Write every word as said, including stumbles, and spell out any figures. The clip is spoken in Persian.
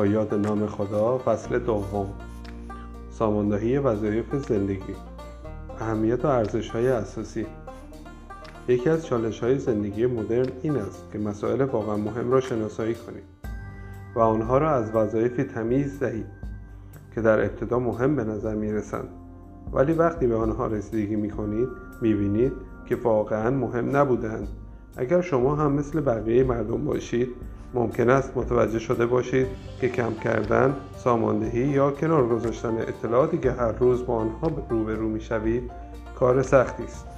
با یاد نام خدا، فصل دوم، ساماندهی وظایف زندگی، اهمیت و ارزش‌های اساسی. یکی از چالش‌های زندگی مدرن این است که مسائل واقعا مهم را شناسایی کنید و آنها را از وظایفی تمیز دهید که در ابتدا مهم به نظر می‌رسند، ولی وقتی به آنها رسیدگی می‌کنید می‌بینید که واقعا مهم نبودند. اگر شما هم مثل بقیه مردم باشید، ممکن است متوجه شده باشید که کم کردن، ساماندهی یا کنار گذاشتن اطلاعاتی که هر روز با آنها روبرو می‌شوید کار سختی است.